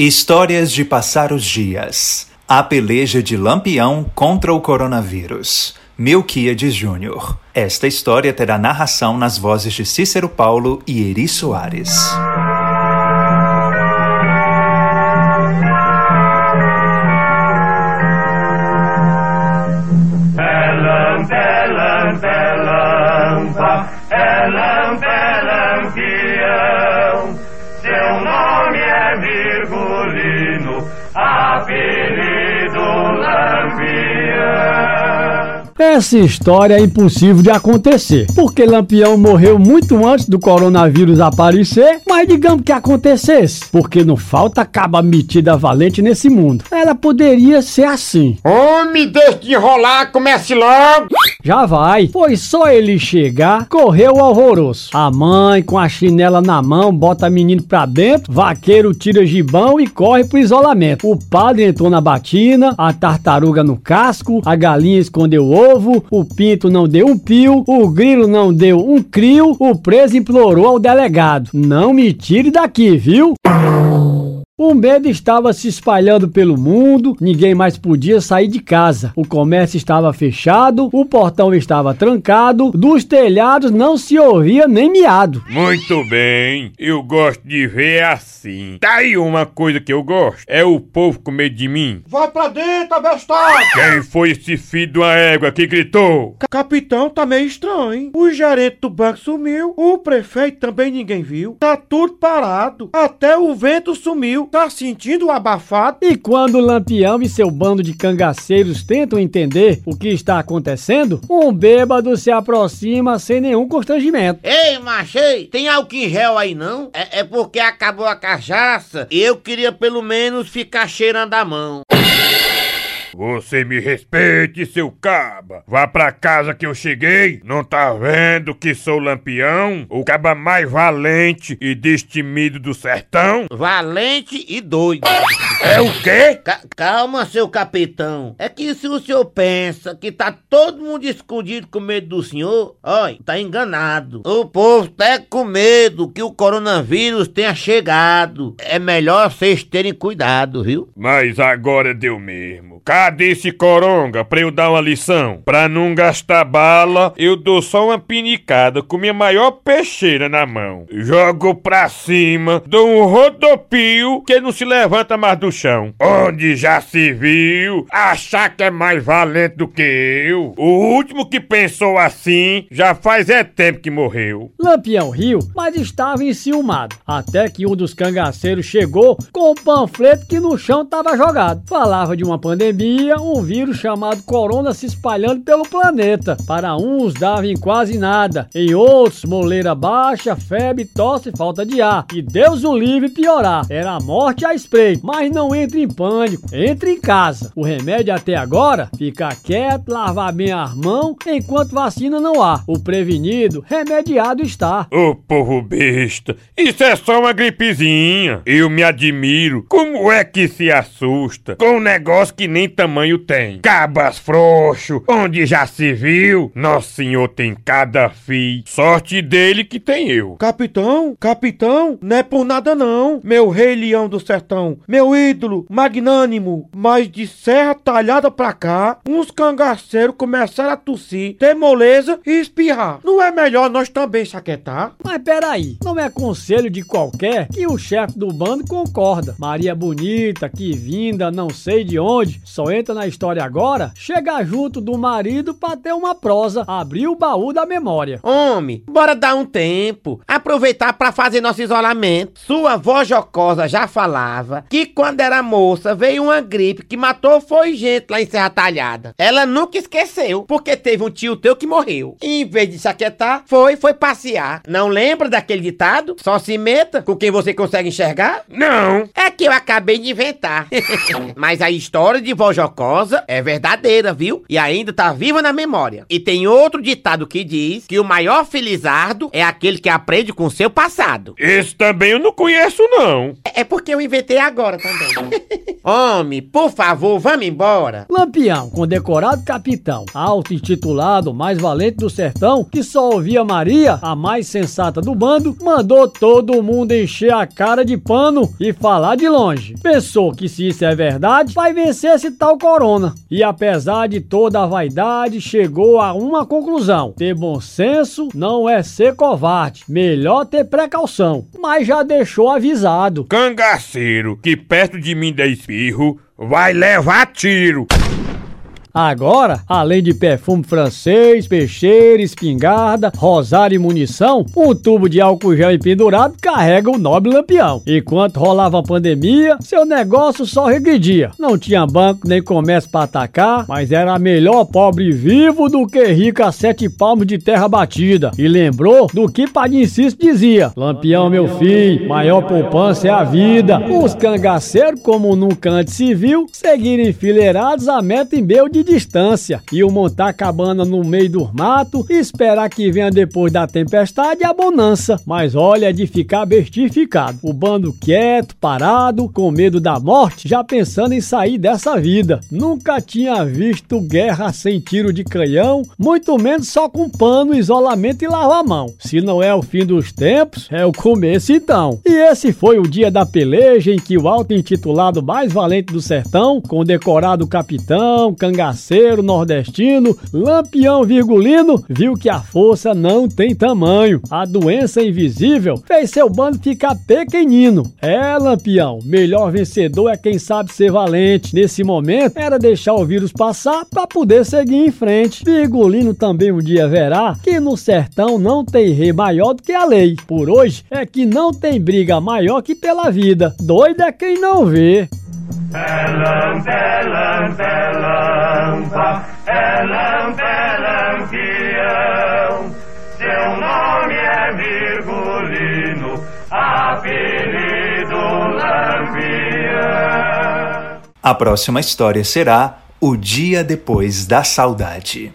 Histórias de Passar os Dias. A Peleja de Lampião contra o Coronavírus. Melquíades de Júnior. Esta história terá narração nas vozes de Cícero Paulo e Eri Soares. Virgulino, apelido Lampião. Essa história é impossível de acontecer, porque Lampião morreu muito antes do coronavírus aparecer, mas digamos que acontecesse, porque não falta caba metida valente nesse mundo. Ela poderia ser assim. Homem, deixa de enrolar, comece logo. Já vai, foi só ele chegar, correu alvoroço. A mãe com a chinela na mão bota menino pra dentro, vaqueiro tira gibão e corre pro isolamento. O padre entrou na batina, a tartaruga no casco, a galinha escondeu o ovo, o pinto não deu um pio, o grilo não deu um crio, o preso implorou ao delegado: não me tire daqui, viu? O medo estava se espalhando pelo mundo, ninguém mais podia sair de casa. O comércio estava fechado, o portão estava trancado, dos telhados não se ouvia nem miado. Muito bem, eu gosto de ver assim. Tá aí uma coisa que eu gosto, é o povo com medo de mim. Vai pra dentro, abestado! Quem foi esse filho de uma égua que gritou? Capitão, tá meio estranho. O gerente do banco sumiu, o prefeito também ninguém viu. Tá tudo parado, até o vento sumiu. Tá sentindo abafado? E quando Lampião e seu bando de cangaceiros tentam entender o que está acontecendo, um bêbado se aproxima sem nenhum constrangimento. Ei, machei, tem álcool em gel aí não? É porque acabou a cachaça e eu queria pelo menos ficar cheirando a mão. Você me respeite, seu caba. Vá pra casa que eu cheguei. Não tá vendo que sou Lampião? O caba mais valente e destemido do sertão? Valente e doido. É o quê? Calma, seu capitão. É que se o senhor pensa que tá todo mundo escondido com medo do senhor, olha, tá enganado. O povo tá com medo que o coronavírus tenha chegado. É melhor vocês terem cuidado, viu? Mas agora deu mesmo. Cadê esse coronga pra eu dar uma lição? Pra não gastar bala, eu dou só uma pinicada com minha maior peixeira na mão. Jogo pra cima, dou um rodopio que não se levanta mais do chão. Onde já se viu achar que é mais valente do que eu? O último que pensou assim já faz tempo que morreu. Lampião riu, mas estava enciumado. Até que um dos cangaceiros chegou com um panfleto que no chão tava jogado. Falava de uma pandemia, um vírus chamado corona se espalhando pelo planeta. Para uns dava em quase nada, em outros moleira baixa, febre, tosse e falta de ar. E Deus o livre piorar, era a morte à espreita. Mas não entre em pânico, entre em casa. O remédio até agora: ficar quieto, lavar bem as mãos, enquanto vacina não há. O prevenido, remediado está. Ô povo besta, isso é só uma gripezinha. Eu me admiro, como é que se assusta com um negócio que nem tamanho tem. Cabas frouxo, onde já se viu. Nosso senhor tem cada fio. Sorte dele que tem eu. Capitão, não é por nada não. Meu rei leão do sertão, meu ídolo magnânimo. Mas de Serra Talhada pra cá, uns cangaceiros começaram a tossir, ter moleza e espirrar. Não é melhor nós também se aquietar? Mas peraí, não é conselho de qualquer que o chefe do bando concorda. Maria Bonita, que vinda não sei de onde, só entra na história agora, chega junto do marido pra ter uma prosa, abrir o baú da memória. Homem, bora dar um tempo, aproveitar pra fazer nosso isolamento. Sua avó jocosa já falava que quando era moça veio uma gripe que matou foi gente lá em Serra Talhada. Ela nunca esqueceu, porque teve um tio teu que morreu. E, em vez de se aquietar, foi passear. Não lembra daquele ditado? Só se meta com quem você consegue enxergar? Não. É que eu acabei de inventar. Mas a história de vó jocosa é verdadeira, viu? E ainda tá viva na memória. E tem outro ditado que diz que o maior felizardo é aquele que aprende com o seu passado. Esse também eu não conheço, não. É porque eu inventei agora também. Homem, por favor, vamos embora. Lampião, condecorado capitão, auto-intitulado mais valente do sertão, que só ouvia Maria, a mais sensata do bando, mandou todo mundo encher a cara de pano e falar de longe. Pensou que se isso é verdade, vai vencer esse tal corona. E apesar de toda a vaidade, chegou a uma conclusão: ter bom senso não é ser covarde, melhor ter precaução. Mas já deixou avisado: cangaceiro que perto de mim der espirro vai levar tiro. Agora, além de perfume francês, peixeira, espingarda, rosário e munição, um tubo de álcool gel e pendurado carrega o nobre Lampião. Enquanto rolava a pandemia, seu negócio só regredia. Não tinha banco nem comércio para atacar, mas era melhor pobre vivo do que rico a 7 palmos de terra batida. E lembrou do que Padim Ciço dizia: Lampião, meu filho, maior poupança é a vida. Os cangaceiros, como nunca antes se viu, seguiram enfileirados a meta em beira de distância, e o montar cabana no meio do mato, esperar que venha depois da tempestade a bonança. Mas olha, de ficar bestificado, o bando quieto, parado, com medo da morte, já pensando em sair dessa vida. Nunca tinha visto guerra sem tiro de canhão, muito menos só com pano, isolamento e lavar a mão. Se não é o fim dos tempos, é o começo então. E esse foi o dia da peleja, em que o auto-intitulado mais valente do sertão, condecorado capitão, cangaceiro nordestino, Lampião Virgulino, viu que a força não tem tamanho. A doença invisível fez seu bando ficar pequenino. É, Lampião, melhor vencedor é quem sabe ser valente. Nesse momento, era deixar o vírus passar para poder seguir em frente. Virgulino também um dia verá que no sertão não tem rei maior do que a lei. Por hoje, é que não tem briga maior que pela vida. Doido é quem não vê. É Lampião, seu nome é Virgulino, apelido Lampião. A próxima história será O Dia Depois da Saudade.